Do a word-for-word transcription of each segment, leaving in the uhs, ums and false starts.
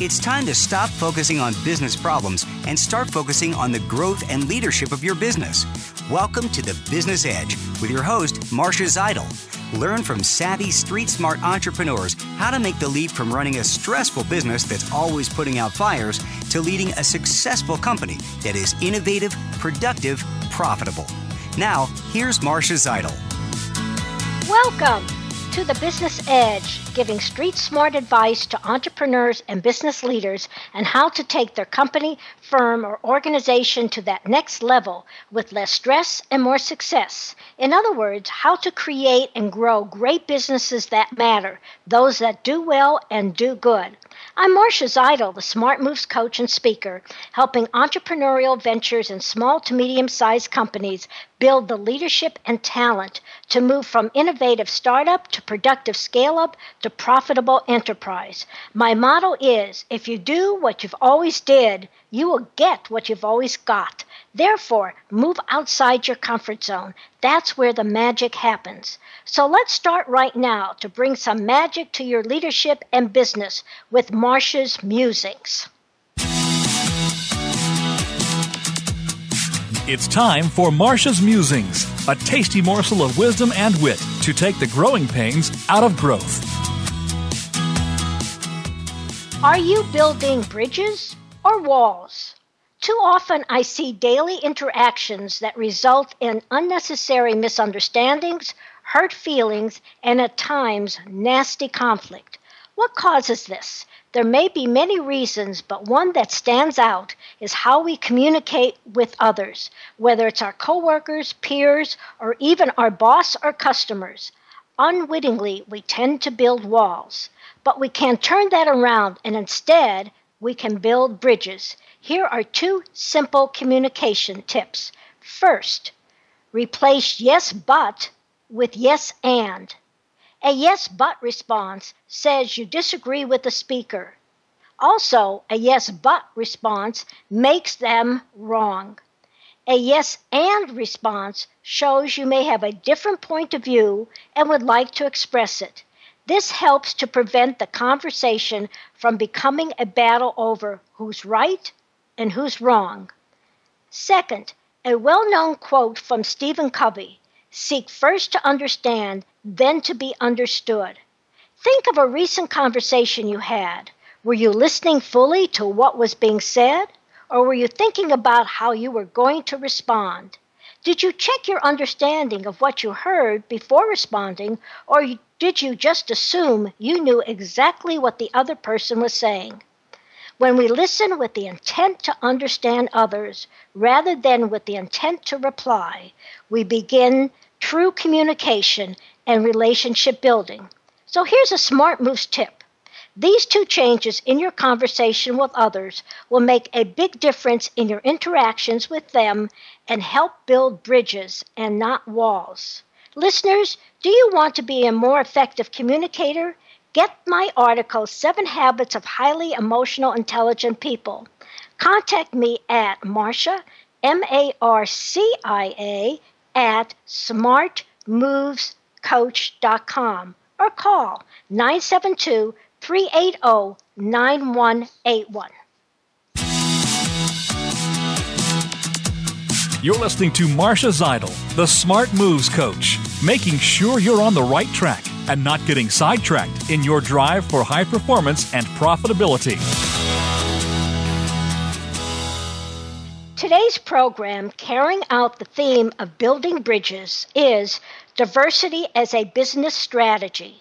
It's time to stop focusing on business problems and start focusing on the growth and leadership of your business. Welcome to The Business Edge with your host, Marcia Zidle. Learn from savvy, street-smart entrepreneurs how to make the leap from running a stressful business that's always putting out fires to leading a successful company that is innovative, productive, profitable. Now, here's Marcia Zidle. Welcome to The Business Edge, giving street-smart advice to entrepreneurs and business leaders on how to take their company, firm, or organization to that next level with less stress and more success. In other words, how to create and grow great businesses that matter, those that do well and do good. I'm Marcia Zidle, the Smart Moves coach and speaker, helping entrepreneurial ventures and small to medium-sized companies build the leadership and talent to move from innovative startup to productive scale-up to profitable enterprise. My motto is, if you do what you've always did, you will get what you've always got. Therefore, move outside your comfort zone. That's where the magic happens. So let's start right now to bring some magic to your leadership and business with Marcia's Musings. It's time for Marcia's Musings, a tasty morsel of wisdom and wit to take the growing pains out of growth. Are you building bridges or walls? Too often I see daily interactions that result in unnecessary misunderstandings, hurt feelings, and at times nasty conflict. What causes this? There may be many reasons, but one that stands out is how we communicate with others, whether it's our coworkers, peers, or even our boss or customers. Unwittingly, we tend to build walls, but we can turn that around and instead we can build bridges. Here are two simple communication tips. First, replace yes but with yes and. A yes but response says you disagree with the speaker. Also, a yes but response makes them wrong. A yes and response shows you may have a different point of view and would like to express it. This helps to prevent the conversation from becoming a battle over who's right and who's wrong. Second, a well-known quote from Stephen Covey, "Seek first to understand, then to be understood." Think of a recent conversation you had. Were you listening fully to what was being said, or were you thinking about how you were going to respond? Did you check your understanding of what you heard before responding, or did you just assume you knew exactly what the other person was saying? When we listen with the intent to understand others rather than with the intent to reply, we begin true communication and relationship building. So here's a Smart Moves tip. These two changes in your conversation with others will make a big difference in your interactions with them and help build bridges and not walls. Listeners, do you want to be a more effective communicator? Get my article, Seven Habits of Highly Emotional Intelligent People. Contact me at Marcia, M A R C I A, at smart moves coach dot com or call nine seven two, three eight zero, nine one eight one. You're listening to Marcia Zidle, the Smart Moves Coach, making sure you're on the right track and not getting sidetracked in your drive for high performance and profitability. Today's program, carrying out the theme of building bridges, is diversity as a business strategy.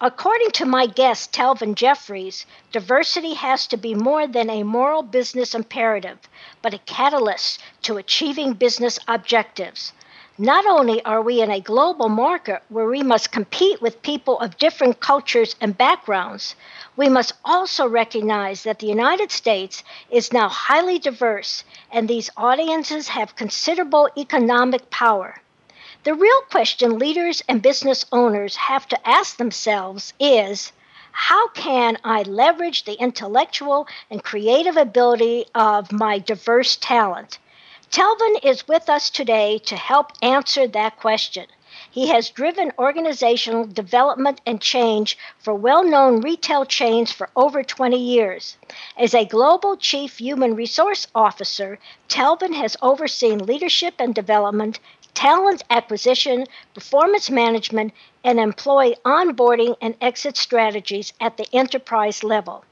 According to my guest, Telvin Jeffries, diversity has to be more than a moral business imperative, but a catalyst to achieving business objectives. Not only are we in a global market where we must compete with people of different cultures and backgrounds, we must also recognize that the United States is now highly diverse, and these audiences have considerable economic power. The real question leaders and business owners have to ask themselves is, how can I leverage the intellectual and creative ability of my diverse talent? Telvin is with us today to help answer that question. He has driven organizational development and change for well-known retail chains for over twenty years. As a global chief human resource officer, Telvin has overseen leadership and development, talent acquisition, performance management, and employee onboarding and exit strategies at the enterprise level.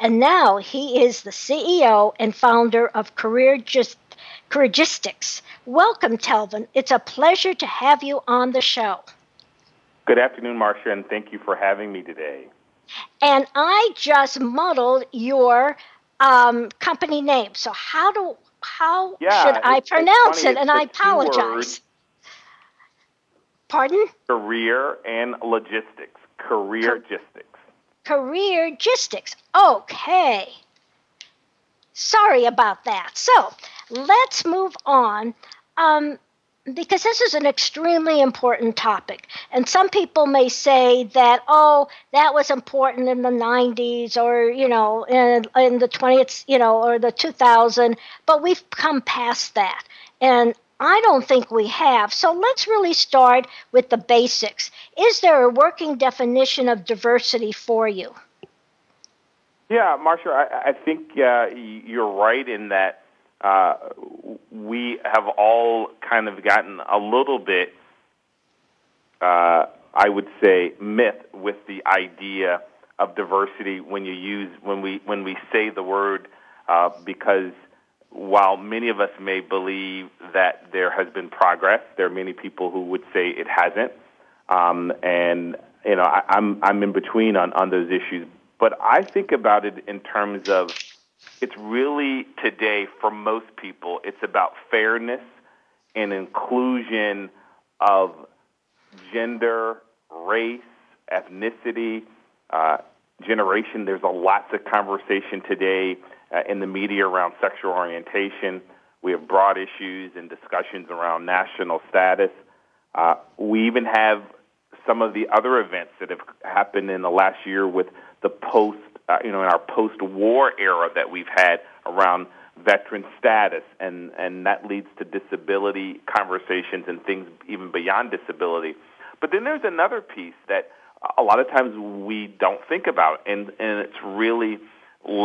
And now he is the C E O and founder of CareerGistics. CareerGistics. Welcome, Telvin. It's a pleasure to have you on the show. Good afternoon, Marcia, and thank you for having me today. And I just muddled your um, company name. So how do how yeah, should I pronounce it? And I apologize. Pardon? Career and logistics. CareerGistics. CareerGistics. Okay. Sorry about that. So let's move on, um, because this is an extremely important topic. And some people may say that, oh, that was important in the nineties or, you know, in, in the twentieth, you know, or the two thousand, but we've come past that. And I don't think we have. So let's really start with the basics. Is there a working definition of diversity for you? Yeah, Marcia, I, I think uh, you're right in that Uh, we have all kind of gotten a little bit, uh, I would say, myth with the idea of diversity when you use when we when we say the word, uh, because while many of us may believe that there has been progress, there are many people who would say it hasn't, um, and you know I, I'm I'm in between on, on those issues. But I think about it in terms of, it's really today, for most people, it's about fairness and inclusion of gender, race, ethnicity, uh, generation. There's a lots of conversation today uh, in the media around sexual orientation. We have broad issues and discussions around national status. Uh, we even have some of the other events that have happened in the last year with the post Uh, you know, in our post-war era that we've had around veteran status, and, and that leads to disability conversations and things even beyond disability. But then there's another piece that a lot of times we don't think about, and, and it's really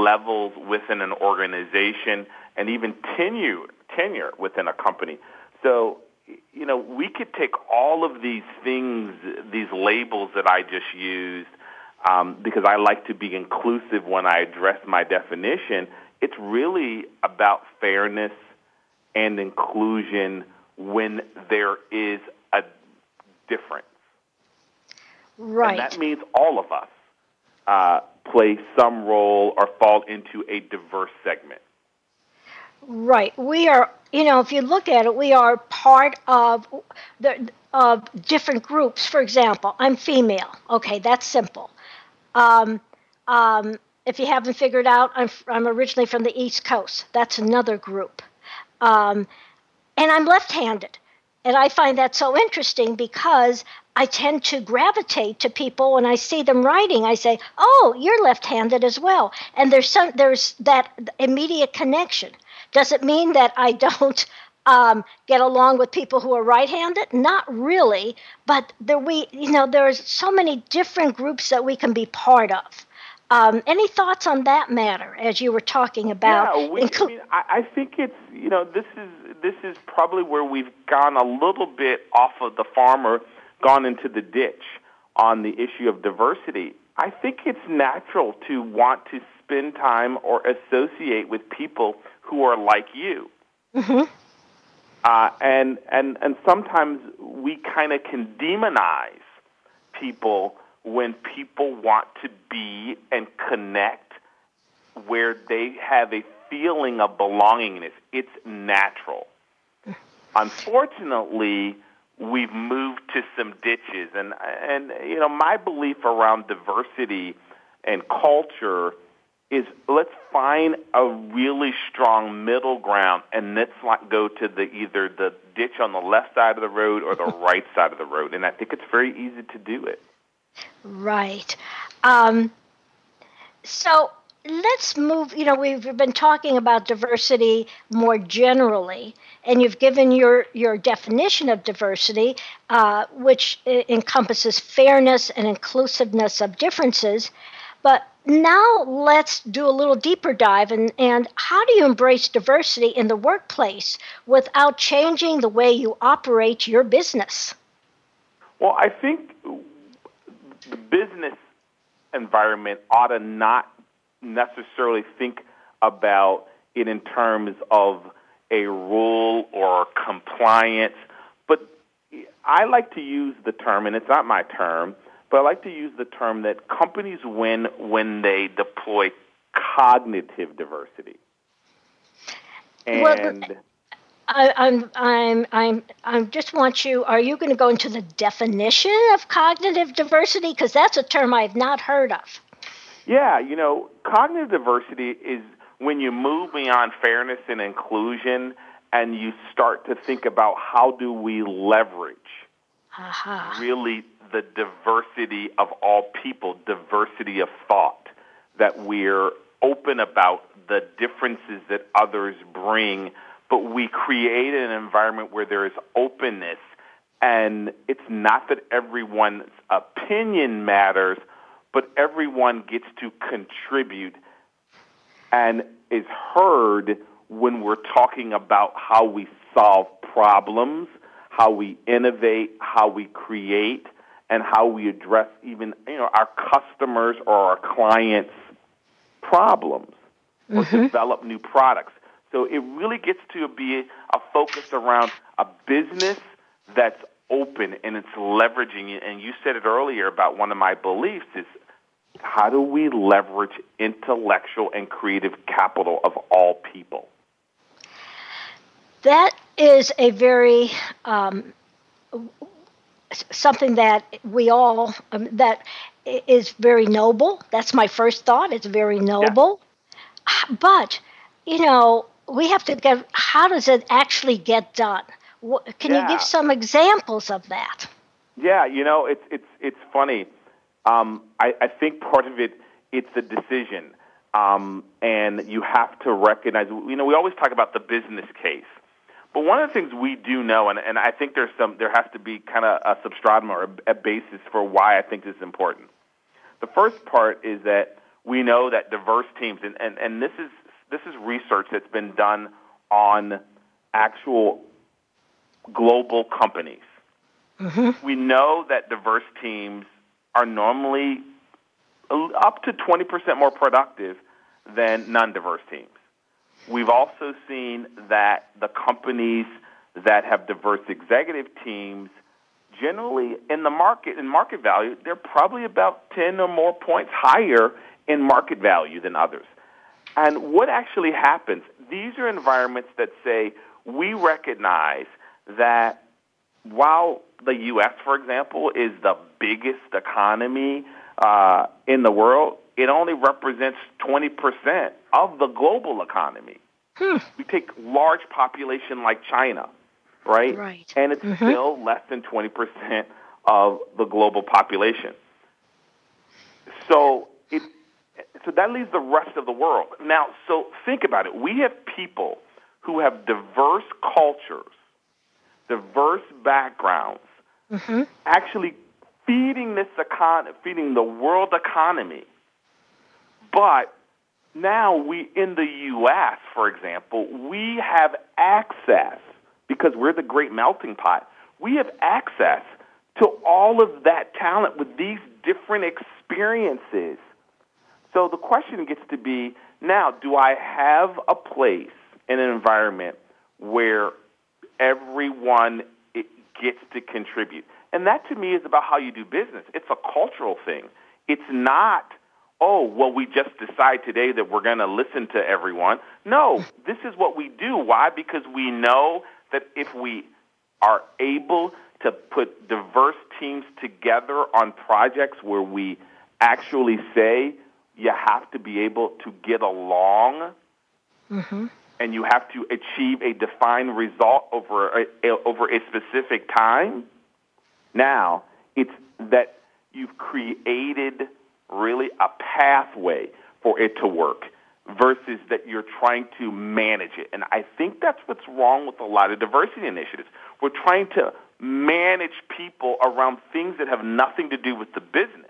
levels within an organization and even tenure, tenure within a company. So, you know, we could take all of these things, these labels that I just used, Um, because I like to be inclusive when I address my definition. It's really about fairness and inclusion when there is a difference. Right. And that means all of us uh, play some role or fall into a diverse segment. Right. We are, you know, if you look at it, we are part of the of different groups. For example, I'm female. Okay, that's simple. Um, um, if you haven't figured out, I'm, I'm originally from the East Coast. That's another group. Um, and I'm left-handed. And I find that so interesting because I tend to gravitate to people when I see them writing. I say, oh, you're left-handed as well. And there's some, there's that immediate connection. Does it mean that I don't Um, get along with people who are right-handed? Not really, but there we, you know, there's so many different groups that we can be part of. Um, any thoughts on that matter as you were talking about? Yeah, we, Inclu- I mean, I, I think it's, you know, this is this is probably where we've gone a little bit off of the farm or gone into the ditch on the issue of diversity. I think it's natural to want to spend time or associate with people who are like you. Mm-hmm. Uh, and, and and sometimes we kind of can demonize people when people want to be and connect where they have a feeling of belongingness. It's natural. Unfortunately, we've moved to some ditches. And, and you know, my belief around diversity and culture is let's find a really strong middle ground and let's not go to the either the ditch on the left side of the road or the right side of the road. And I think it's very easy to do it. Right. Um, so let's move, you know, we've been talking about diversity more generally, and you've given your, your definition of diversity, uh, which encompasses fairness and inclusiveness of differences. But now let's do a little deeper dive, and, and how do you embrace diversity in the workplace without changing the way you operate your business? Well, I think the business environment ought to not necessarily think about it in terms of a rule or compliance, but I like to use the term, and it's not my term, but I like to use the term that companies win when they deploy cognitive diversity. And well, I, I'm, I'm, I'm, I'm just want you. Are you going to go into the definition of cognitive diversity? Because that's a term I've not heard of. Yeah, you know, cognitive diversity is when you move beyond fairness and inclusion, and you start to think about how do we leverage uh-huh. really. the diversity of all people, diversity of thought, that we're open about the differences that others bring, but we create an environment where there is openness, and it's not that everyone's opinion matters, but everyone gets to contribute and is heard when we're talking about how we solve problems, how we innovate, how we create, and how we address even, you know, our customers or our clients' problems or mm-hmm. develop new products. So it really gets to be a focus around a business that's open and it's leveraging it. And you said it earlier about one of my beliefs is how do we leverage intellectual and creative capital of all people? That is a very... Um, something that we all, um, that is very noble. That's my first thought. It's very noble. Yeah. But, you know, we have to get, how does it actually get done? What, can yeah. you give some examples of that? Yeah, you know, it's it's it's funny. Um, I, I think part of it, it's a decision. Um, and you have to recognize, you know, we always talk about the business case. But one of the things we do know, and, and I think there's some, there has to be kind of a substratum or a, a basis for why I think this is important. The first part is that we know that diverse teams, and, and, and this is this is research that's been done on actual global companies. Mm-hmm. We know that diverse teams are normally up to twenty percent more productive than non-diverse teams. We've also seen that the companies that have diverse executive teams, generally in the market, in market value, they're probably about ten or more points higher in market value than others. And what actually happens? These are environments that say we recognize that while the U S, for example, is the biggest economy uh, in the world, it only represents twenty percent of the global economy. Hmm. We take large population like China, right? Right. And it's mm-hmm. still less than twenty percent of the global population. So it, so that leaves the rest of the world. Now, so think about it. We have people who have diverse cultures, diverse backgrounds, mm-hmm. actually feeding this econ- feeding the world economy. But now we, in the U S, for example, we have access, because we're the great melting pot, we have access to all of that talent with these different experiences. So the question gets to be, now, do I have a place in an environment where everyone gets to contribute? And that, to me, is about how you do business. It's a cultural thing. It's not... oh, well, we just decide today that we're going to listen to everyone. No, this is what we do. Why? Because we know that if we are able to put diverse teams together on projects where we actually say you have to be able to get along, mm-hmm. and you have to achieve a defined result over a, over a specific time. Now, it's that you've created really a pathway for it to work versus that you're trying to manage it. And I think that's what's wrong with a lot of diversity initiatives. We're trying to manage people around things that have nothing to do with the business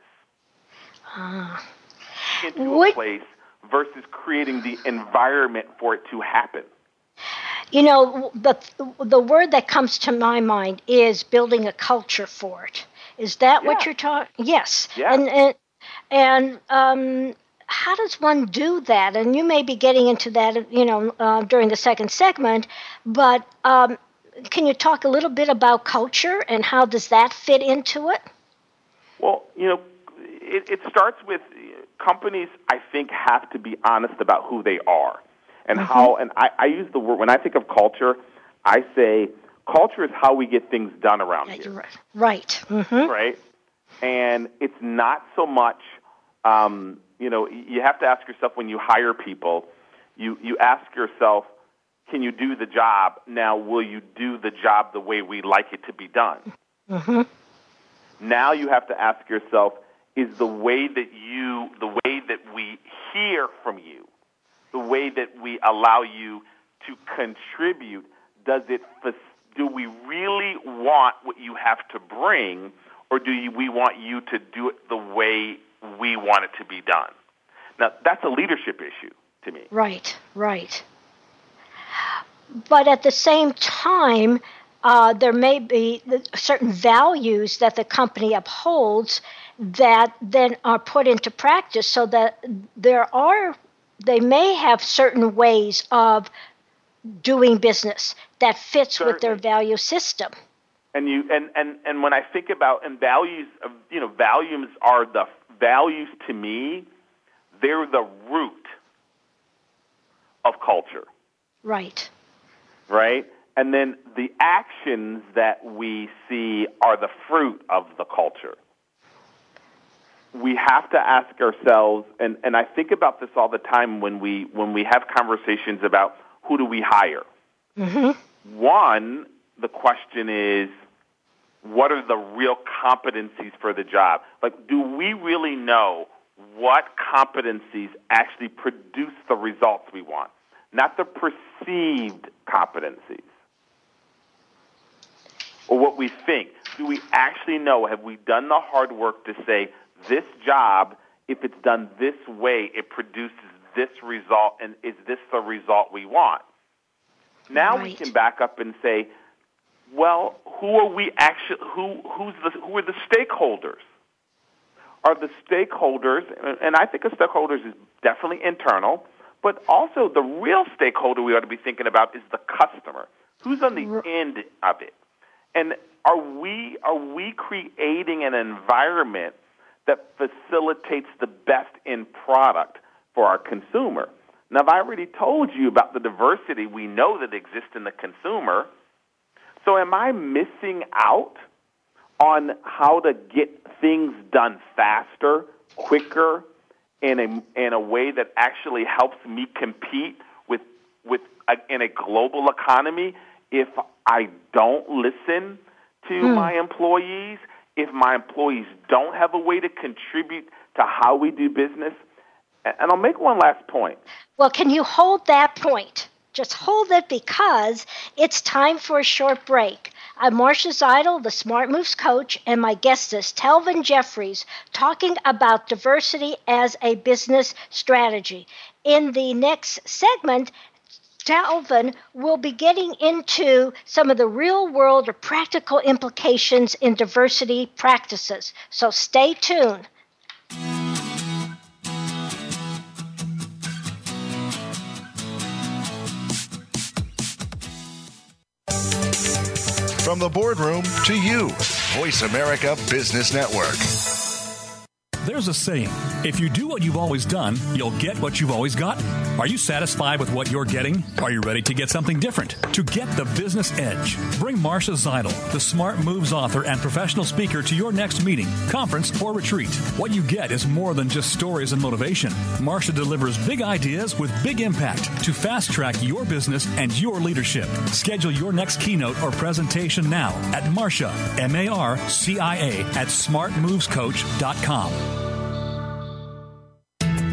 uh, into what, a place versus creating the environment for it to happen. You know, the, the word that comes to my mind is building a culture for it. Is that yeah. what you're talking? Yes. Yeah. And, and, and um, how does one do that? And you may be getting into that, you know, uh, during the second segment, but um, can you talk a little bit about culture and how does that fit into it? Well, you know, it, it starts with companies, I think, have to be honest about who they are and mm-hmm. how, and I, I use the word, when I think of culture, I say culture is how we get things done around yeah, here. Right. Right. Mm-hmm. Right? And it's not so much, um, you know, you have to ask yourself when you hire people, you, you ask yourself, can you do the job? Now, will you do the job the way we like it to be done? Mm-hmm. Now you have to ask yourself, is the way that you, the way that we hear from you, the way that we allow you to contribute, does it, do we really want what you have to bring, or do you, we want you to do it the way we want it to be done? Now, that's a leadership issue to me. Right, right. But at the same time, uh, there may be certain values that the company upholds that then are put into practice so that there are, they may have certain ways of doing business that fits Certainly. With their value system. And you and, and, and when I think about and values, you know, values are the values to me, they're the root of culture. Right. Right? And then the actions that we see are the fruit of the culture. We have to ask ourselves, and, and I think about this all the time when we when we have conversations about who do we hire. Mm-hmm. One, the question is, what are the real competencies for the job? Like, do we really know what competencies actually produce the results we want? Not the perceived competencies or what we think. Do we actually know? Have we done the hard work to say this job, if it's done this way, it produces this result, and is this the result we want? Now right. we can back up and say, well, who are we actually? Who who's the who are the stakeholders? Are the stakeholders? And I think of stakeholders is definitely internal. But also the real stakeholder we ought to be thinking about is the customer. Who's on the end of it? And are we are we creating an environment that facilitates the best in product for our consumer? Now, I've already told you about the diversity we know that exists in the consumer. So am I missing out on how to get things done faster, quicker, in a in a way that actually helps me compete with with a, in a global economy? If I don't listen to hmm. my employees, if my employees don't have a way to contribute to how we do business, and I'll make one last point. Well, can you hold that point? Just hold it because it's time for a short break. I'm Marcia Zidle, the Smart Moves coach, and my guest is Telvin Jeffries, talking about diversity as a business strategy. In the next segment, Telvin will be getting into some of the real-world or practical implications in diversity practices. So stay tuned. From the boardroom to you, Voice America Business Network. There's a saying, If you do what you've always done, you'll get what you've always gotten. Are you satisfied with what you're getting? Are you ready to get something different? To get the business edge, bring Marcia Zidle, the Smart Moves author and professional speaker, to your next meeting, conference, or retreat. What you get is more than just stories and motivation. Marcia delivers big ideas with big impact to fast-track your business and your leadership. Schedule your next keynote or presentation now at Marcia, M A R C I A, at smart moves coach dot com.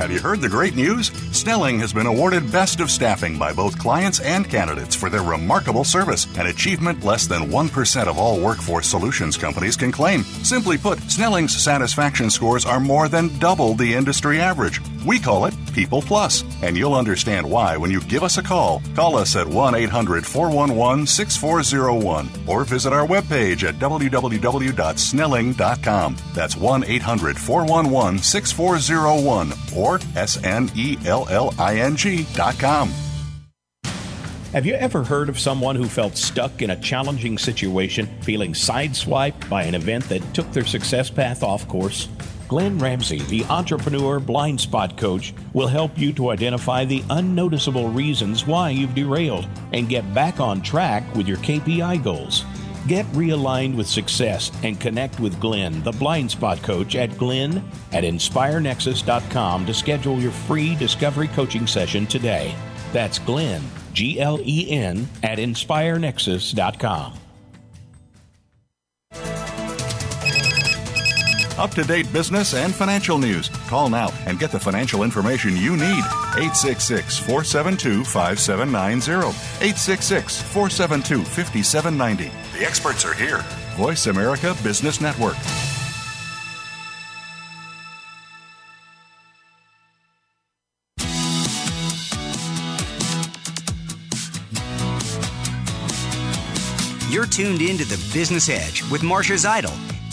Have you heard the great news? Snelling has been awarded Best of Staffing by both clients and candidates for their remarkable service, an achievement less than one percent of all workforce solutions companies can claim. Simply put, Snelling's satisfaction scores are more than double the industry average. We call it People Plus, and you'll understand why when you give us a call. Call us at one eight hundred four one one six four zero one or visit our webpage at w w w dot snelling dot com. That's one eight hundred four one one six four zero one or S N E L L I N G dot com. Have you ever heard of someone who felt stuck in a challenging situation, feeling sideswiped by an event that took their success path off course? Glenn Ramsey, the Entrepreneur Blind Spot Coach, will help you to identify the unnoticeable reasons why you've derailed and get back on track with your K P I goals. Get realigned with success and connect with Glenn, the Blind Spot Coach, at Glenn at inspire nexus dot com to schedule your free discovery coaching session today. That's Glenn, G L E N, at inspire nexus dot com. Up-to-date business and financial news. Call now and get the financial information you need. eight six six four seven two five seven nine zero. eight six six four seven two five seven nine zero. The experts are here. Voice America Business Network. You're tuned into The Business Edge with Marcia Zidle.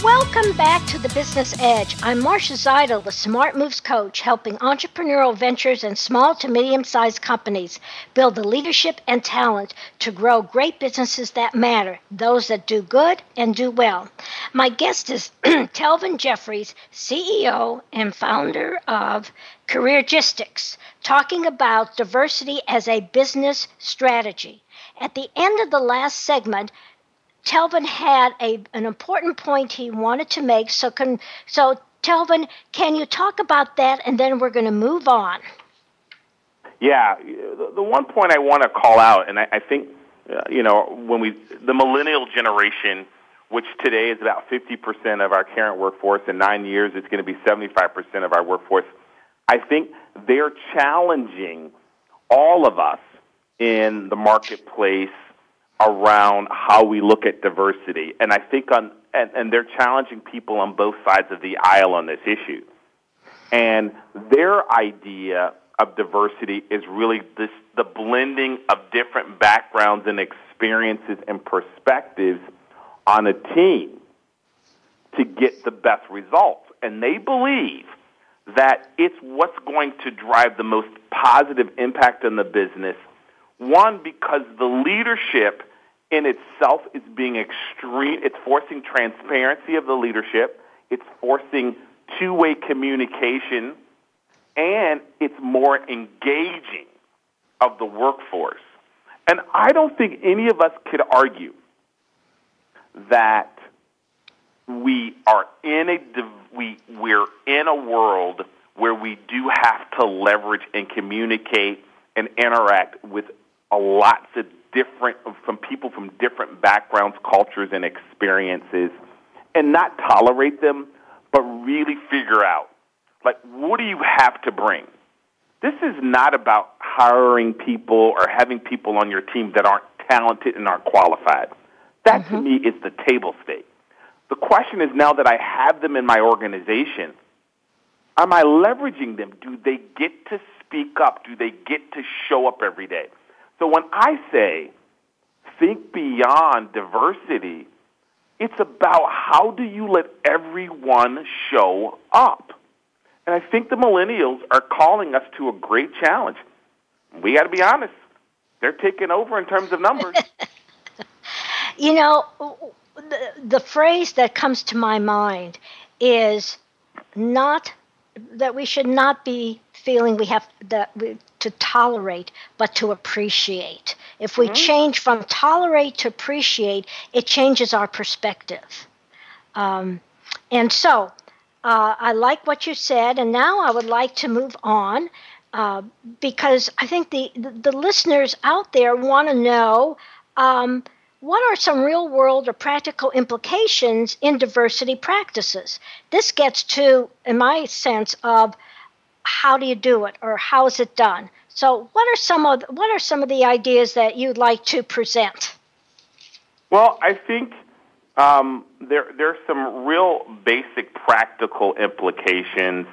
Welcome back to The Business Edge. I'm Marcia Zidle, the Smart Moves Coach, helping entrepreneurial ventures and small to medium-sized companies build the leadership and talent to grow great businesses that matter, those that do good and do well. My guest is Telvin Jeffries, C E O and founder of CareerGistics, talking about diversity as a business strategy. At the end of the last segment, Telvin had a, an important point he wanted to make. So, can, so Telvin, can you talk about that, and then we're going to move on? Yeah, the, the one point I want to call out, and I, I think, uh, you know, when we the millennial generation, which today is about fifty percent of our current workforce, in nine years it's going to be seventy-five percent of our workforce. I think they're challenging all of us in the marketplace around how we look at diversity. And I think on and, and they're challenging people on both sides of the aisle on this issue. And their idea of diversity is really this the blending of different backgrounds and experiences and perspectives on a team to get the best results. And they believe that it's what's going to drive the most positive impact on the business. One, because the leadership in itself is being extreme. It's forcing transparency of the leadership. It's forcing two-way communication. And it's more engaging of the workforce. And I don't think any of us could argue that we are in a, we, we're in a world where we do have to leverage and communicate and interact with a lots of different from people from different backgrounds, cultures, and experiences, and not tolerate them, but really figure out, like, what do you have to bring? This is not about hiring people or having people on your team that aren't talented and aren't qualified. That, mm-hmm. to me, is the table stake. The question is, now that I have them in my organization, am I leveraging them? Do they get to speak up? Do they get to show up every day? So when I say think beyond diversity, It's about how do you let everyone show up. And I think the millennials are calling us to a great challenge. We got to be honest. They're taking over in terms of numbers. You know, the, the phrase that comes to my mind is not that we should not be feeling we have that we, to tolerate, but to appreciate. If we mm-hmm. change from tolerate to appreciate, it changes our perspective. Um, and so uh, I like what you said, and now I would like to move on. Uh, because I think the, the listeners out there want to know um, what are some real-world or practical implications in diversity practices. This gets to, in my sense, of how do you do it or how is it done. So, what are some of what are some of the ideas that you'd like to present? Well, I think um, there there's some real basic practical implications.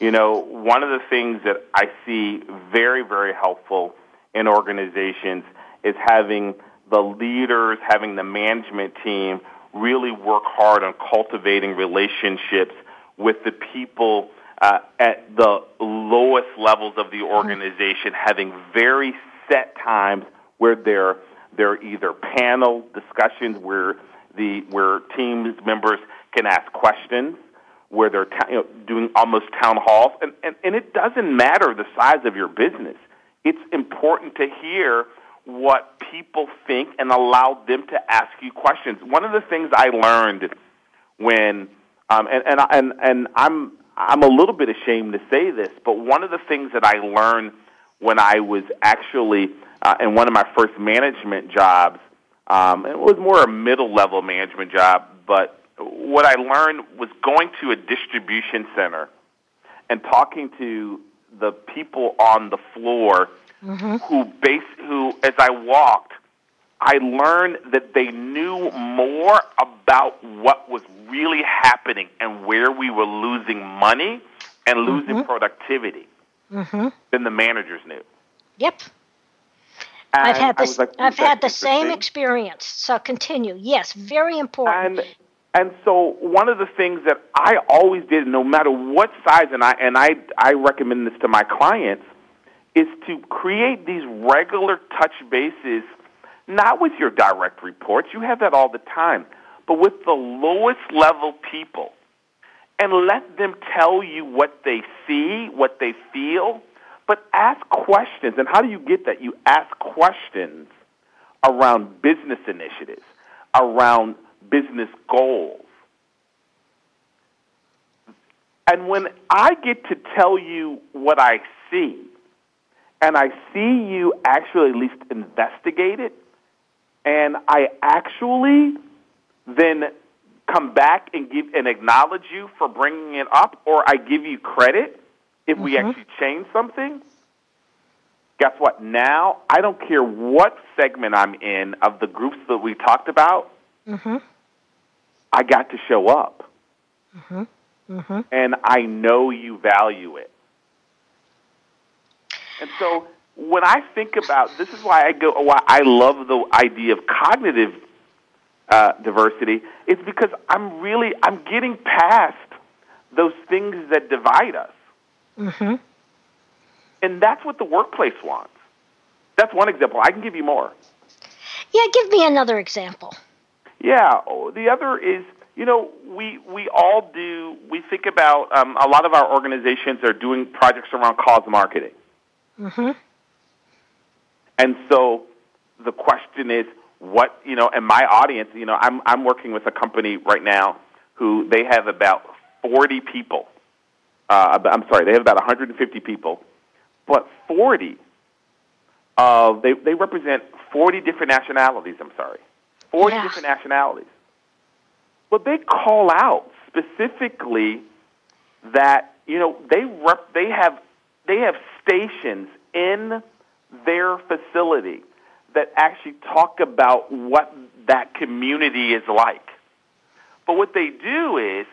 You know, one of the things that I see very, very helpful in organizations is having the leaders, having the management team really work hard on cultivating relationships with the people uh, at the lowest levels of the organization, having very set times where there they're either panel discussions where the where team members can ask questions, where they're you know, doing almost town halls. And, and, and it doesn't matter the size of your business. It's important to hear what people think and allow them to ask you questions. One of the things I learned when, um, and, and, and, and I'm, I'm a little bit ashamed to say this, but one of the things that I learned when I was actually uh, in one of my first management jobs, um, it was more a middle-level management job, but what I learned was going to a distribution center and talking to the people on the floor mm-hmm. who, base, who, as I walked, I learned that they knew more about what was really happening and where we were losing money and losing mm-hmm. productivity mm-hmm. than the managers knew. Yep. And I've had, this, like, I've had the same experience, so continue. Yes, very important. And And so one of the things that I always did, no matter what size, and I and I, I recommend this to my clients, is to create these regular touch bases, not with your direct reports. You have that all the time, but with the lowest level people, and let them tell you what they see, what they feel, but ask questions. And how do you get that? You ask questions around business initiatives, around business goals. And when I get to tell you what I see, and I see you actually at least investigate it, and I actually then come back and give and acknowledge you for bringing it up, or I give you credit if mm-hmm. we actually change something, guess what? Now, I don't care what segment I'm in of the groups that we talked about, mm-hmm. I got to show up, mm-hmm. Mm-hmm. and I know you value it. And so, when I think about this, is why I go. Why I love the idea of cognitive uh, diversity is because I'm really I'm getting past those things that divide us, mm-hmm. and that's what the workplace wants. That's one example. I can give you more. Yeah, give me another example. Yeah, the other is, you know, we we all do, we think about, um, a lot of our organizations are doing projects around cause marketing. Mm-hmm. And so the question is, what, you know, and my audience, you know, I'm I'm working with a company right now who they have about forty people. Uh, I'm sorry, they have about one hundred fifty people, but forty, uh, they, they represent forty different nationalities, I'm sorry. forty yeah. different nationalities. But they call out specifically that, you know, they rep, they have they have stations in their facility that actually talk about what that community is like. But what they do is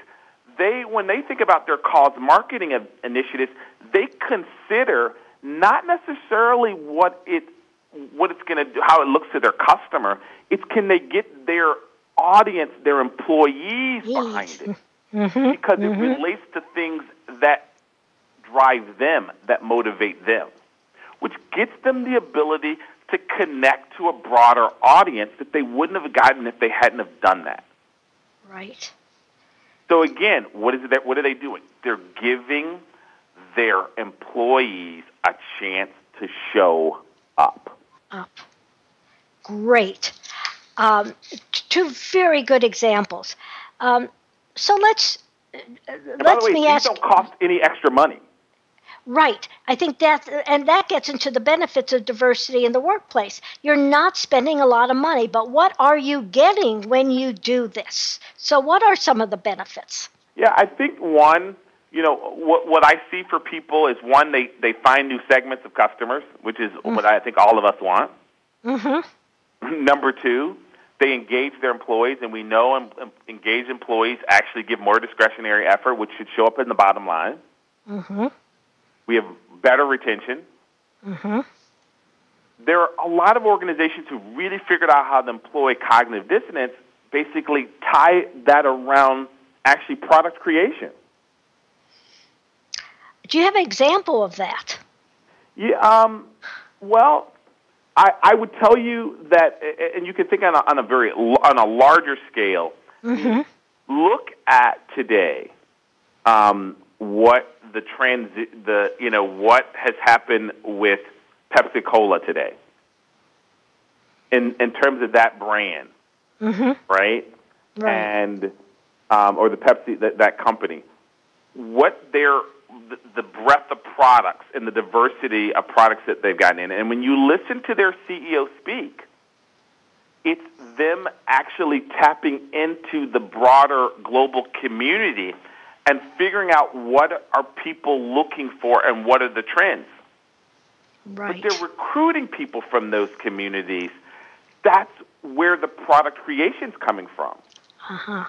they when they think about their cause marketing initiatives, they consider not necessarily what it what it's going to do, how it looks to their customer. It's can they get their audience, their employees behind it, mm-hmm. because mm-hmm. it relates to things that drive them, that motivate them, which gets them the ability to connect to a broader audience that they wouldn't have gotten if they hadn't have done that. Right. So again, what is it that, what are they doing? They're giving their employees a chance to show up. Up. Great. Um, two very good examples. Um, so let's uh, let me these ask. These don't cost any extra money. Right. I think that, and that gets into the benefits of diversity in the workplace. You're not spending a lot of money, but what are you getting when you do this? So what are some of the benefits? Yeah, I think one, you know, what what I see for people is one, they, they find new segments of customers, which is mm-hmm. what I think all of us want. Mm-hmm. Number two, they engage their employees, and we know em- engaged employees actually give more discretionary effort, which should show up in the bottom line. Mm-hmm. We have better retention. Mm-hmm. There are a lot of organizations who really figured out how to employ cognitive dissonance, basically tie that around actually product creation. Do you have an example of that? Yeah. Um, well, I, I would tell you that, and you can think on a, on a very on a larger scale. Mm-hmm. Look at today. Um, what the transi- the you know what has happened with PepsiCo today in in terms of that brand, mm-hmm. right? Right, and um, or the Pepsi that, that company, what their the, the breadth of products and the diversity of products that they've gotten in, and when you listen to their C E O speak, it's them actually tapping into the broader global community and figuring out what are people looking for and what are the trends. Right. But they're recruiting people from those communities. That's where the product creation's coming from. Uh-huh.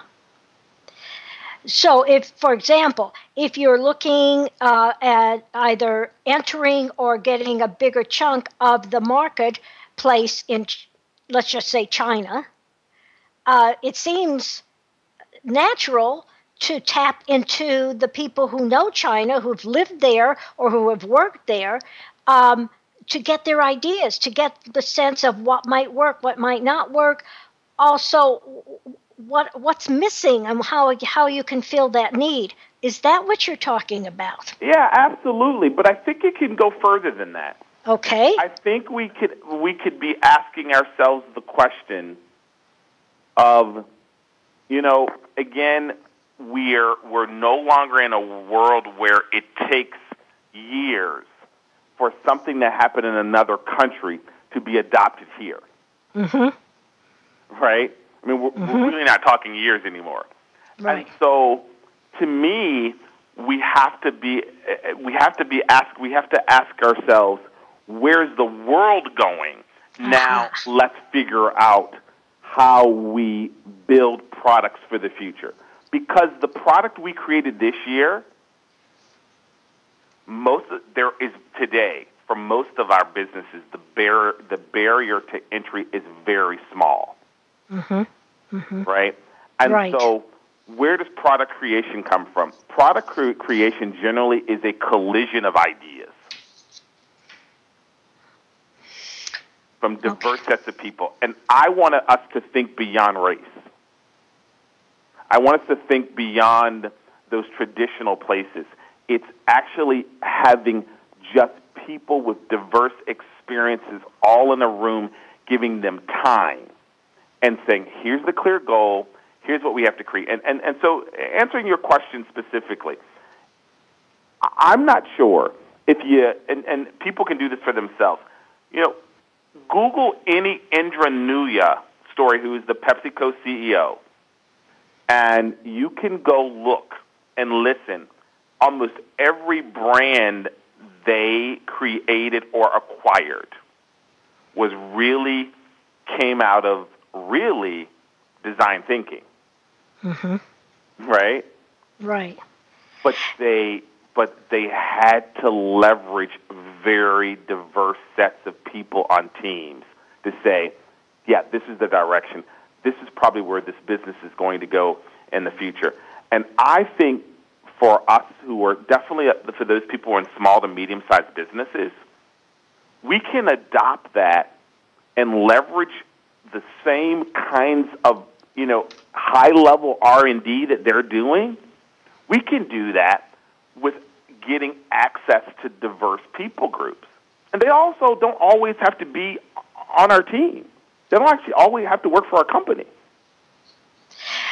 So if, for example, if you're looking uh, at either entering or getting a bigger chunk of the marketplace in, let's just say, China, uh, it seems natural to tap into the people who know China, who've lived there or who have worked there, um, to get their ideas, to get the sense of what might work, what might not work, also what what's missing and how, how you can fill that need. Is that what you're talking about? Yeah, absolutely. But I think it can go further than that. Okay. I think we could we could be asking ourselves the question of, you know, again, We're we're no longer in a world where it takes years for something that happened in another country to be adopted here. Mm-hmm. Right? I mean, we're, mm-hmm. we're really not talking years anymore. Right. And so, to me, we have to be we have to be asked we have to ask ourselves, where's the world going? Uh-huh. Now, let's figure out how we build products for the future. Because the product we created this year, most of, there is today for most of our businesses, the bar- the barrier to entry is very small, mm-hmm. Mm-hmm. right? And right. So, where does product creation come from? Product cre- creation generally is a collision of ideas from diverse okay. sets of people, and I want us to think beyond race. I want us to think beyond those traditional places. It's actually having just people with diverse experiences all in a room, giving them time and saying, here's the clear goal, here's what we have to create. And, and, and so answering your question specifically, I'm not sure if you, and, and people can do this for themselves. You know, Google any Indra Nooyi story, who is the PepsiCo C E O, and you can go look and listen. Almost every brand they created or acquired was really came out of really design thinking. Mm-hmm. Right? Right. But they but they had to leverage very diverse sets of people on teams to say, yeah, this is the direction. this is probably where this business is going to go in the future. And I think for us who are definitely, for those people who are in small to medium-sized businesses, we can adopt that and leverage the same kinds of, you know, high-level R and D that they're doing. We can do that with getting access to diverse people groups. And they also don't always have to be on our team. They don't actually always have to work for our company.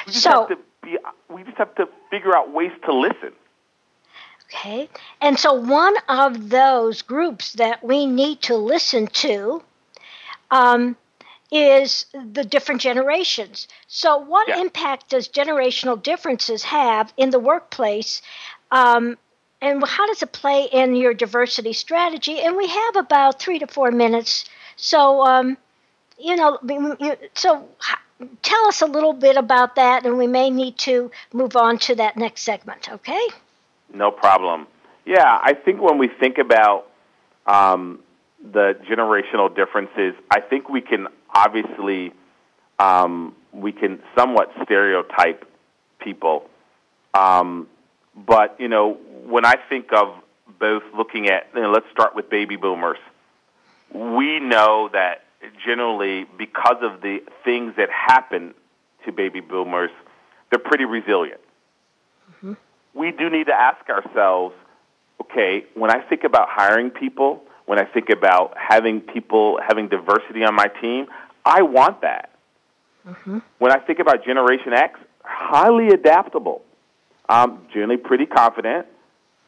We just, so, have, to be, we just have to figure out ways to listen. Okay. And so one of those groups that we need to listen to um, is the different generations. So what yeah. impact does generational differences have in the workplace, um, and how does it play in your diversity strategy? And we have about three to four minutes. So, um, you know, so tell us a little bit about that, and we may need to move on to that next segment, okay? No problem. Yeah, I think when we think about um, the generational differences, I think we can obviously, um, we can somewhat stereotype people. Um, but, you know, when I think of both looking at, you know, let's start with baby boomers. We know that generally because of the things that happen to baby boomers, they're pretty resilient. Mm-hmm. We do need to ask ourselves, okay, when I think about hiring people, when I think about having people, having diversity on my team, I want that. Mm-hmm. When I think about Generation X, highly adaptable, um, generally pretty confident.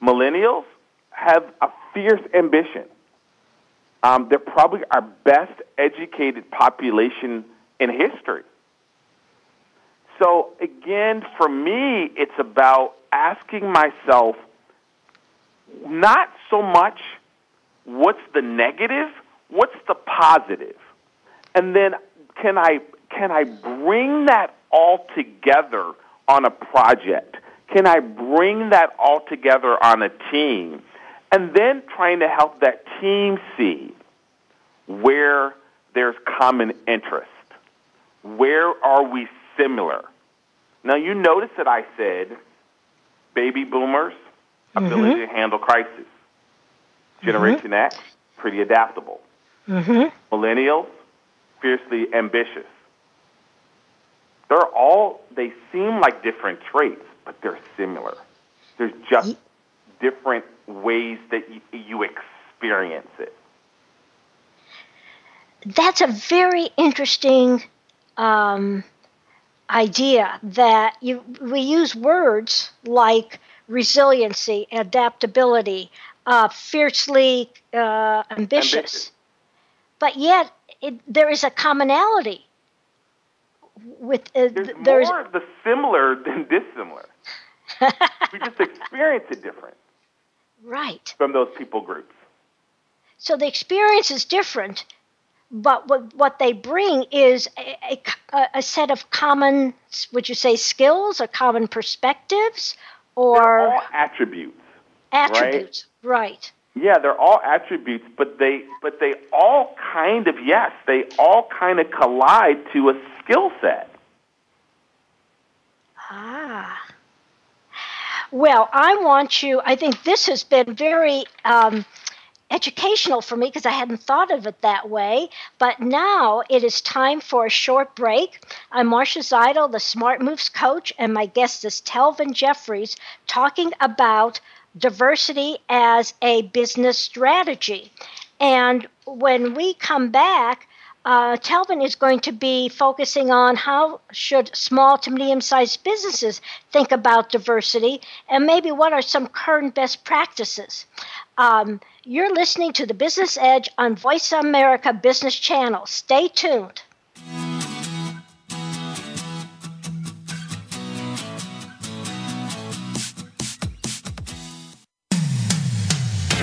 Millennials have a fierce ambition. Um, they're probably our best educated population in history. So, again, for me, it's about asking myself not so much what's the negative, what's the positive? And then can I can I bring that all together on a project? Can I bring that all together on a team? And then trying to help that team see where there's common interest. Where are we similar? Now, you notice that I said baby boomers, ability mm-hmm. to handle crisis. Generation mm-hmm. X, pretty adaptable. Mm-hmm. Millennials, fiercely ambitious. They're all, they seem like different traits, but they're similar. There's just Ye- different ways that you, you experience it. That's a very interesting um, idea that you, we use words like resiliency, adaptability, uh, fiercely uh, ambitious. ambitious, but yet it, there is a commonality. With uh, there's, there's more of the similar than dissimilar. We just experience it different. Right. From those people groups. So the experience is different, but what, what they bring is a, a, a set of common, would you say, skills or common perspectives? Or they're all attributes. Attributes, right? right. Yeah, they're all attributes, but they but they all kind of, yes, they all kind of collide to a skill set. Ah. Well, I want you, I think this has been very um, educational for me because I hadn't thought of it that way. But now it is time for a short break. I'm Marcia Zidle, the Smart Moves coach, and my guest is Telvin Jeffries talking about diversity as a business strategy. And when we come back, Uh, Telvin is going to be focusing on how should small to medium-sized businesses think about diversity and maybe what are some current best practices. Um, you're listening to The Business Edge on Voice America Business Channel. Stay tuned.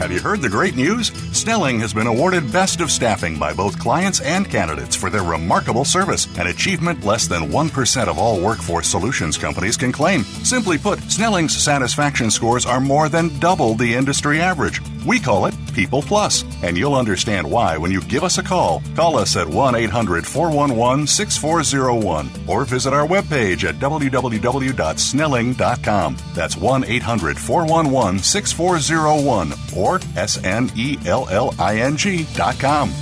Have you heard the great news? Snelling has been awarded Best of Staffing by both clients and candidates for their remarkable service, an achievement less than one percent of all workforce solutions companies can claim. Simply put, Snelling's satisfaction scores are more than double the industry average. We call it People Plus, and you'll understand why when you give us a call. Call us at one eight hundred four one one six four zero one or visit our webpage at w w w dot snelling dot com. That's one eight hundred four one one six four zero one or S N E L L I N G dot com.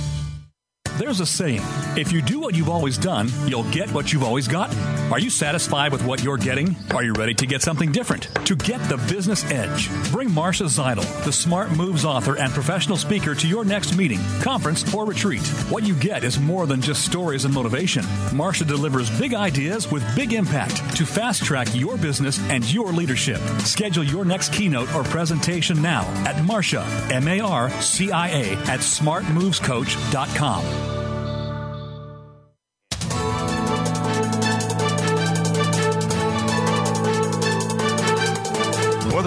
There's a saying, if you do what you've always done, you'll get what you've always gotten. Are you satisfied with what you're getting? Are you ready to get something different? To get the business edge, bring Marcia Zidle, the Smart Moves author and professional speaker, to your next meeting, conference, or retreat. What you get is more than just stories and motivation. Marcia delivers big ideas with big impact to fast-track your business and your leadership. Schedule your next keynote or presentation now at Marcia, M A R C I A, at smart moves coach dot com.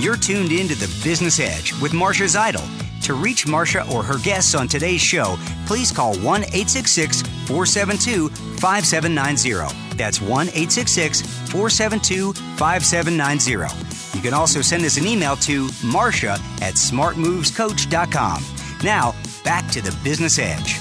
You're tuned in to The Business Edge with Marcia Zidle. To reach Marcia or her guests on today's show, please call one eight six six four seven two five seven nine zero. That's one eight six six four seven two five seven nine zero. You can also send us an email to marcia at smart moves coach dot com. Now, back to The Business Edge.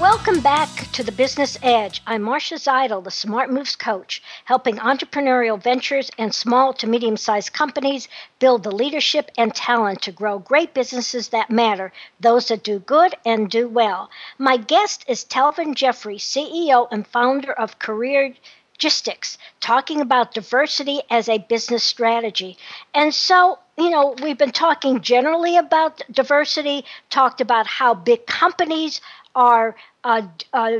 Welcome back to The Business Edge. I'm Marcia Zidle, the Smart Moves Coach, helping entrepreneurial ventures and small to medium-sized companies build the leadership and talent to grow great businesses that matter, those that do good and do well. My guest is Telvin Jeffries, C E O and founder of CareerGistics, talking about diversity as a business strategy. And so, you know, we've been talking generally about diversity, talked about how big companies are uh, uh,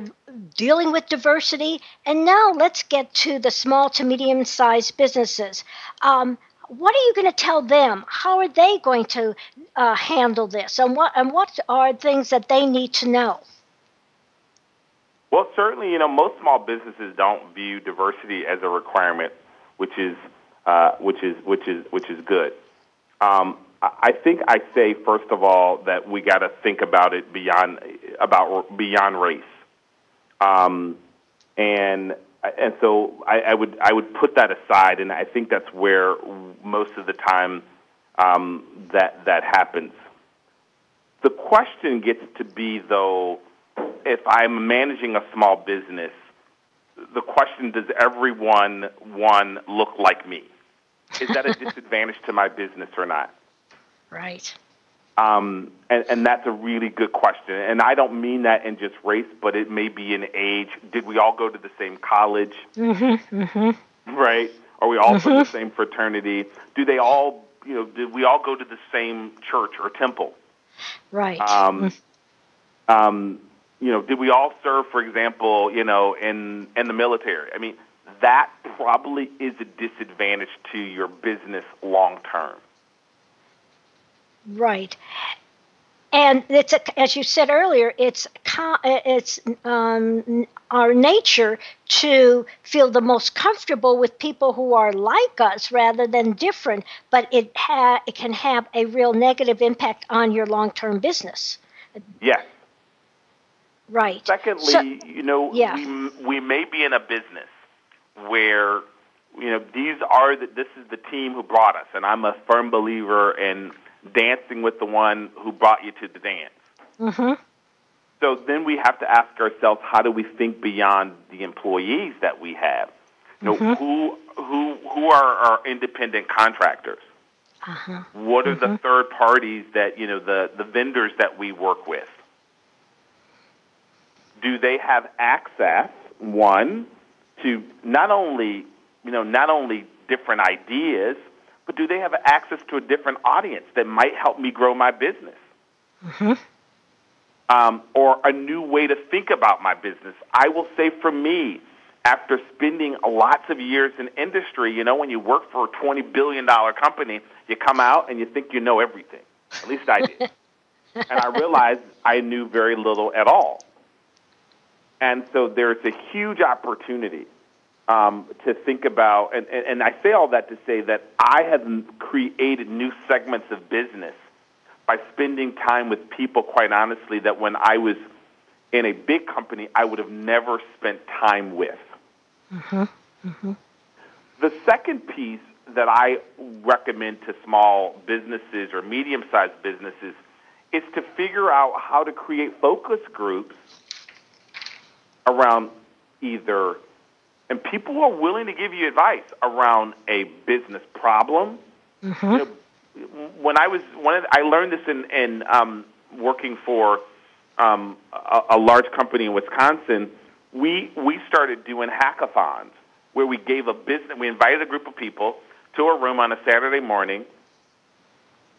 dealing with diversity. And now let's get to the small to medium-sized businesses. Um, what are you going to tell them? How are they going to uh, handle this? And what and what are things that they need to know? Well, certainly, you know, most small businesses don't view diversity as a requirement, which is uh, which is which is which is good. Um, I think I say, first of all, that we got to think about it beyond about beyond race, um, and and so I, I would I would put that aside, and I think that's where most of the time um, that that happens. The question gets to be, though, if I'm managing a small business, the question: does everyone one look like me? Is that a disadvantage to my business or not? Right. Um, and, and that's a really good question. And I don't mean that in just race, but it may be in age. Did we all go to the same college? Mm-hmm, mm-hmm. Right? Are we all mm-hmm. from the same fraternity? Do they all, you know, did we all go to the same church or temple? Right. Um, mm-hmm. um, you know, did we all serve, for example, you know, in, in the military? I mean, that probably is a disadvantage to your business long term. Right, and it's a, as you said earlier, it's it's um, our nature to feel the most comfortable with people who are like us rather than different. But it ha- it can have a real negative impact on your long-term business. Yes. Right. Secondly, so, you know, yeah. we we may be in a business where, you know, these are the, this is the team who brought us, and I'm a firm believer in dancing with the one who brought you to the dance. Mm-hmm. So then we have to ask ourselves, how do we think beyond the employees that we have? You mm-hmm. know, who who who are our independent contractors? Uh-huh. What are mm-hmm. the third parties that, you know, the, the vendors that we work with? Do they have access, one, to not only, you know, not only different ideas, but do they have access to a different audience that might help me grow my business? Mm-hmm. Um, or a new way to think about my business. I will say for me, after spending lots of years in industry, you know, when you work for a twenty billion dollars company, you come out and you think you know everything. At least I did. And I realized I knew very little at all. And so there's a huge opportunity um, to think about, and, and, and I say all that to say that I have created new segments of business by spending time with people, quite honestly, that when I was in a big company, I would have never spent time with. Mm-hmm. Mm-hmm. The second piece that I recommend to small businesses or medium-sized businesses is to figure out how to create focus groups around either, and people are willing to give you advice around a business problem. Mm-hmm. You know, when I was, when I learned this in, in um, working for um, a, a large company in Wisconsin, we we started doing hackathons where we gave a business, we invited a group of people to a room on a Saturday morning,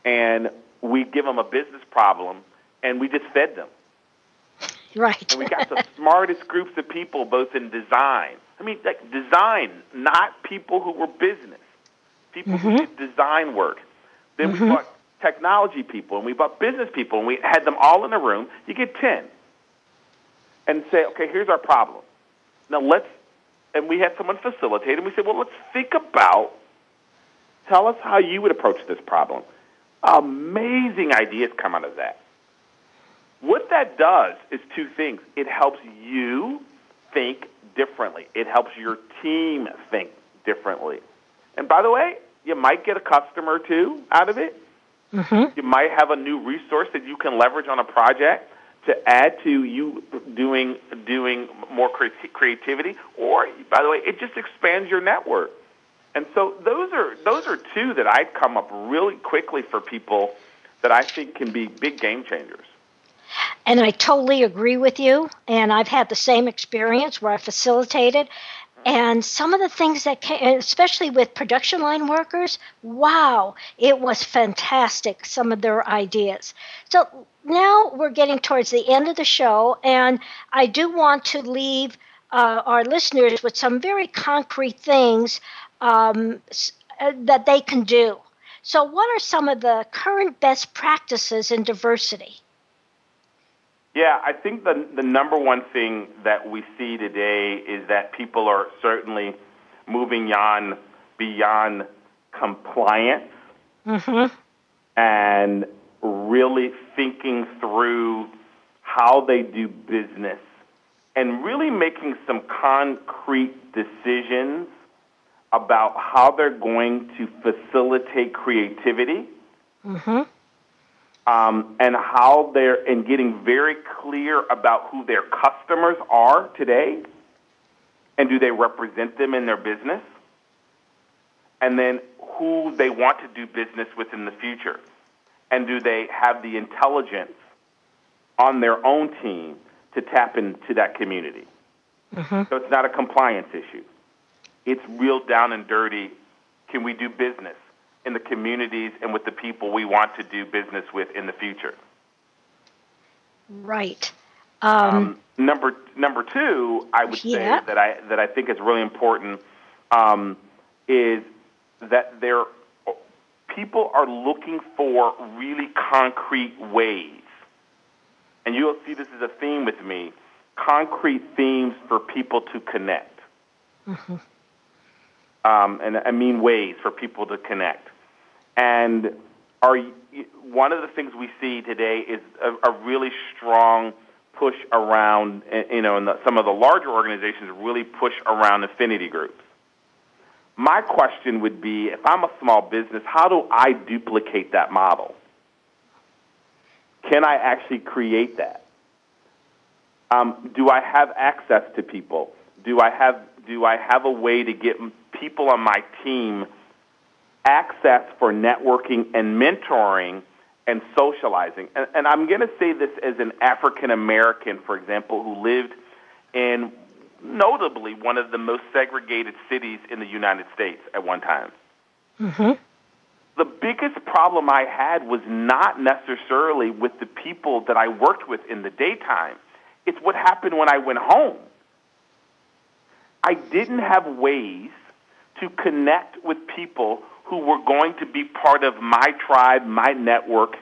and we give them a business problem, and we just fed them. Right. And we got the smartest groups of people, both in design. I mean, like design, not people who were business. People mm-hmm. who did design work. Then mm-hmm. we brought technology people, and we brought business people, and we had them all in a room. You get ten. And say, okay, here's our problem. Now let's, and we had someone facilitate, and we said, well, let's think about, tell us how you would approach this problem. Amazing ideas come out of that. What that does is two things. It helps you think differently. It helps your team think differently. And by the way, you might get a customer or two out of it. Mm-hmm. You might have a new resource that you can leverage on a project to add to you doing doing more creati- creativity. Or, by the way, it just expands your network. And so those are those are two that I come up really quickly for people that I think can be big game changers. And I totally agree with you, and I've had the same experience where I facilitated, and some of the things that came, especially with production line workers, wow, it was fantastic, some of their ideas. So now we're getting towards the end of the show, and I do want to leave uh, our listeners with some very concrete things um, that they can do. So what are some of the current best practices in diversity? Yeah, I think the the number one thing that we see today is that people are certainly moving beyond, beyond compliance mm-hmm. and really thinking through how they do business and really making some concrete decisions about how they're going to facilitate creativity. Mm-hmm. Um, and how they're and getting very clear about who their customers are today, and do they represent them in their business, and then who they want to do business with in the future, and do they have the intelligence on their own team to tap into that community? Mm-hmm. So it's not a compliance issue. It's real down and dirty. Can we do business in the communities and with the people we want to do business with in the future? Right. Um, um, number number two, I would yeah. say that I that I think is really important um, is that there people are looking for really concrete ways, and you'll see this is a theme with me: concrete themes for people to connect. Mm-hmm. Um, and I mean ways for people to connect. And are one of the things we see today is a, a really strong push around, you know, and the, some of the larger organizations really push around affinity groups. My question would be, if I'm a small business, how do I duplicate that model? Can I actually create that? Um, do I have access to people? Do I have do I have a way to get people on my team access for networking and mentoring and socializing? And, and I'm going to say this as an African American, for example, who lived in notably one of the most segregated cities in the United States at one time. Mm-hmm. the biggest problem I had was not necessarily with the people that I worked with in the daytime. It's what happened when I went home. I didn't have ways to connect with people who were going to be part of my tribe, my network,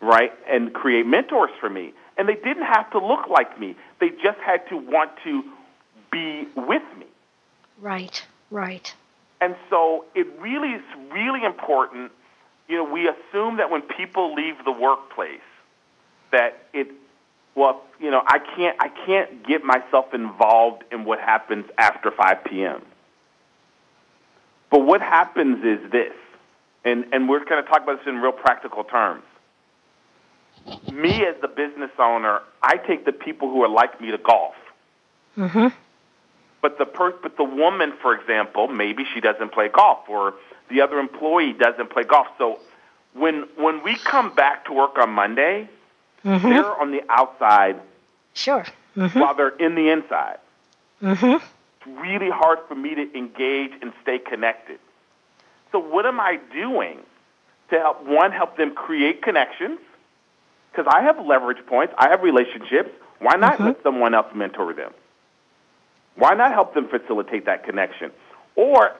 right, and create mentors for me. And they didn't have to look like me. They just had to want to be with me. Right, right. And so it really is really important. You know, we assume that when people leave the workplace that it, well, you know, I can't I can't get myself involved in what happens after five p.m. But what happens is this, and, and we're going to talk about this in real practical terms. Me as the business owner, I take the people who are like me to golf. Mm-hmm. But the per- but the woman, for example, maybe she doesn't play golf, or the other employee doesn't play golf. So when when we come back to work on Monday, mm-hmm. they're on the outside, sure, mm-hmm. while they're in the inside. Mm-hmm. It's really hard for me to engage and stay connected. So what am I doing to help, one, help them create connections? Because I have leverage points. I have relationships. Why not mm-hmm. let someone else mentor them? Why not help them facilitate that connection? Or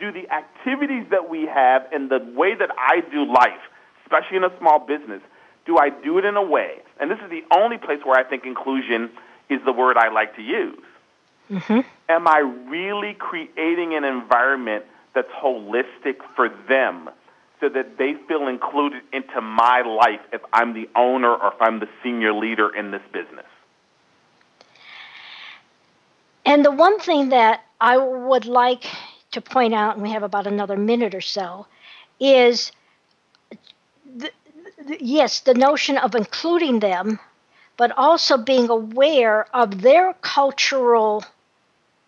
do the activities that we have and the way that I do life, especially in a small business, do I do it in a way? And this is the only place where I think inclusion is the word I like to use. Mm-hmm. Am I really creating an environment that's holistic for them so that they feel included into my life if I'm the owner or if I'm the senior leader in this business? And the one thing that I would like to point out, and we have about another minute or so, is, the, the, yes, the notion of including them, but also being aware of their cultural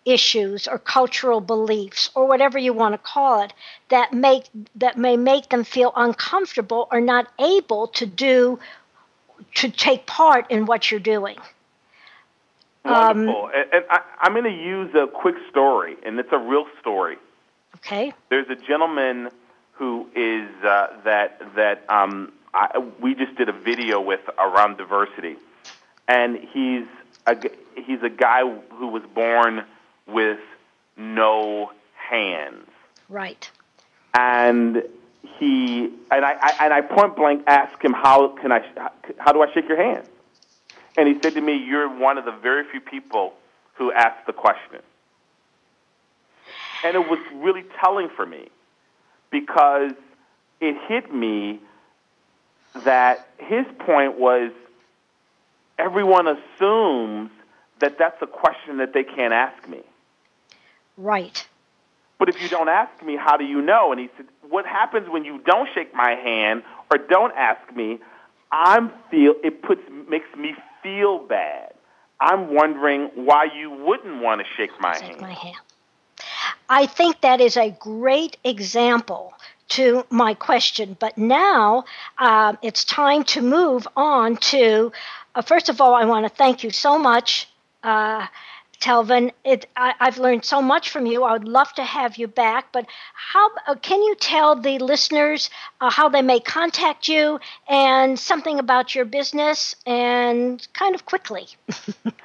issues or cultural beliefs or whatever you want to call it that make that may make them feel uncomfortable or not able to do to take part in what you're doing. Wonderful. Um, and, and I, I'm going to use a quick story, and it's a real story. Okay. There's a gentleman who is uh, that that um, I, we just did a video with around diversity, and he's a, he's a guy who was born with no hands. Right. And he and I, I and I point blank asked him, how can I how do I shake your hand? And he said to me, you're one of the very few people who asked the question. And it was really telling for me because it hit me that his point was everyone assumes that that's a question that they can't ask me. Right. But if you don't ask me, how do you know? And he said, what happens when you don't shake my hand or don't ask me, I'm feel it puts makes me feel bad. I'm wondering why you wouldn't want to shake my shake hand. my hand. I think that is a great example to my question. But now um, it's time to move on to. Uh, first of all, I want to thank you so much, uh, Telvin. It, I, I've learned so much from you. I would love to have you back. But how uh, can you tell the listeners uh, how they may contact you and something about your business and kind of quickly?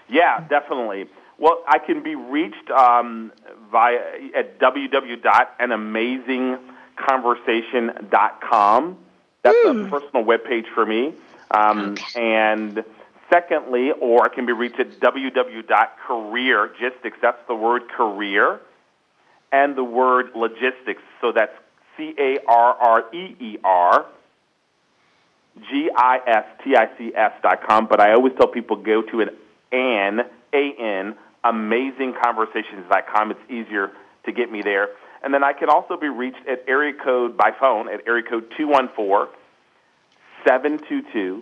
Yeah, definitely. Well, I can be reached um, via at w w w dot an amazing conversation dot com. That's mm. a personal webpage for me. Um, okay. And secondly, or I can be reached at w w w dot career gistics, that's the word career, and the word logistics, so that's C A R R E E R G I S T I C S dot com. But I always tell people go to an an, A N, amazing conversations dot com. It's easier to get me there. And then I can also be reached at area code by phone at area code two one four, seven two two,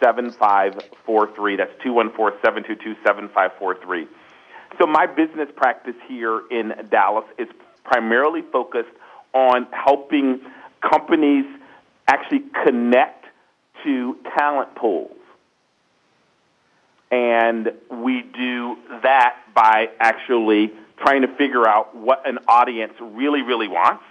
seven five four three. That's two one four, seven two two, seven five four three. So my business practice here in Dallas is primarily focused on helping companies actually connect to talent pools. And we do that by actually trying to figure out what an audience really, really wants.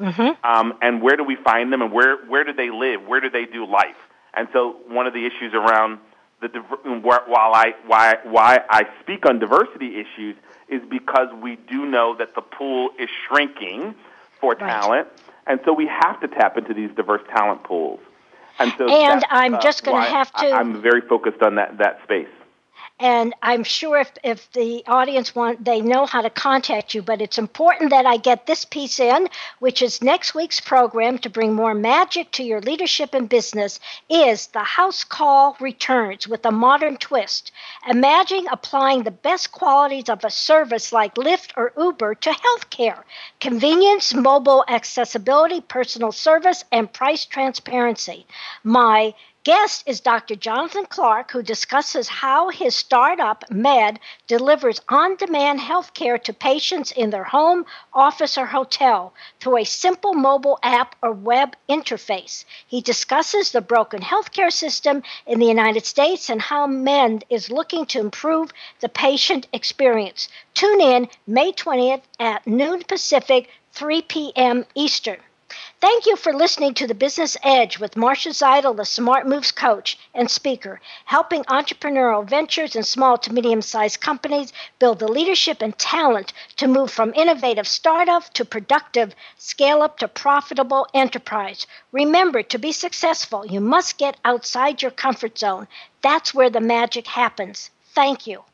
Mm-hmm. Um, and where do we find them, and where, where do they live? Where do they do life? And so one of the issues around the while I why why I speak on diversity issues is because we do know that the pool is shrinking for talent, right. And so we have to tap into these diverse talent pools. And so and I'm uh, just going to have to. I'm very focused on that that space. And I'm sure if, if the audience want, they know how to contact you. But it's important that I get this piece in, which is next week's program to bring more magic to your leadership and business is The House Call Returns with a Modern Twist. Imagine applying the best qualities of a service like Lyft or Uber to healthcare, convenience, mobile accessibility, personal service, and price transparency. My guest is Doctor Jonathan Clark, who discusses how his startup, Med, delivers on-demand health care to patients in their home, office, or hotel through a simple mobile app or web interface. He discusses the broken healthcare system in the United States and how Med is looking to improve the patient experience. Tune in May twentieth at noon Pacific, three p.m. Eastern. Thank you for listening to The Business Edge with Marcia Zidle, the Smart Moves coach and speaker, helping entrepreneurial ventures and small to medium-sized companies build the leadership and talent to move from innovative startup to productive scale-up to profitable enterprise. Remember, to be successful, you must get outside your comfort zone. That's where the magic happens. Thank you.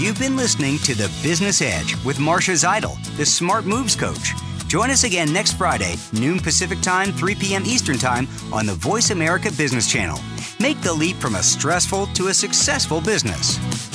You've been listening to The Business Edge with Marcia Zidle, the Smart Moves Coach. Join us again next Friday, noon Pacific Time, three p.m. Eastern Time on the Voice America Business Channel. Make the leap from a stressful to a successful business.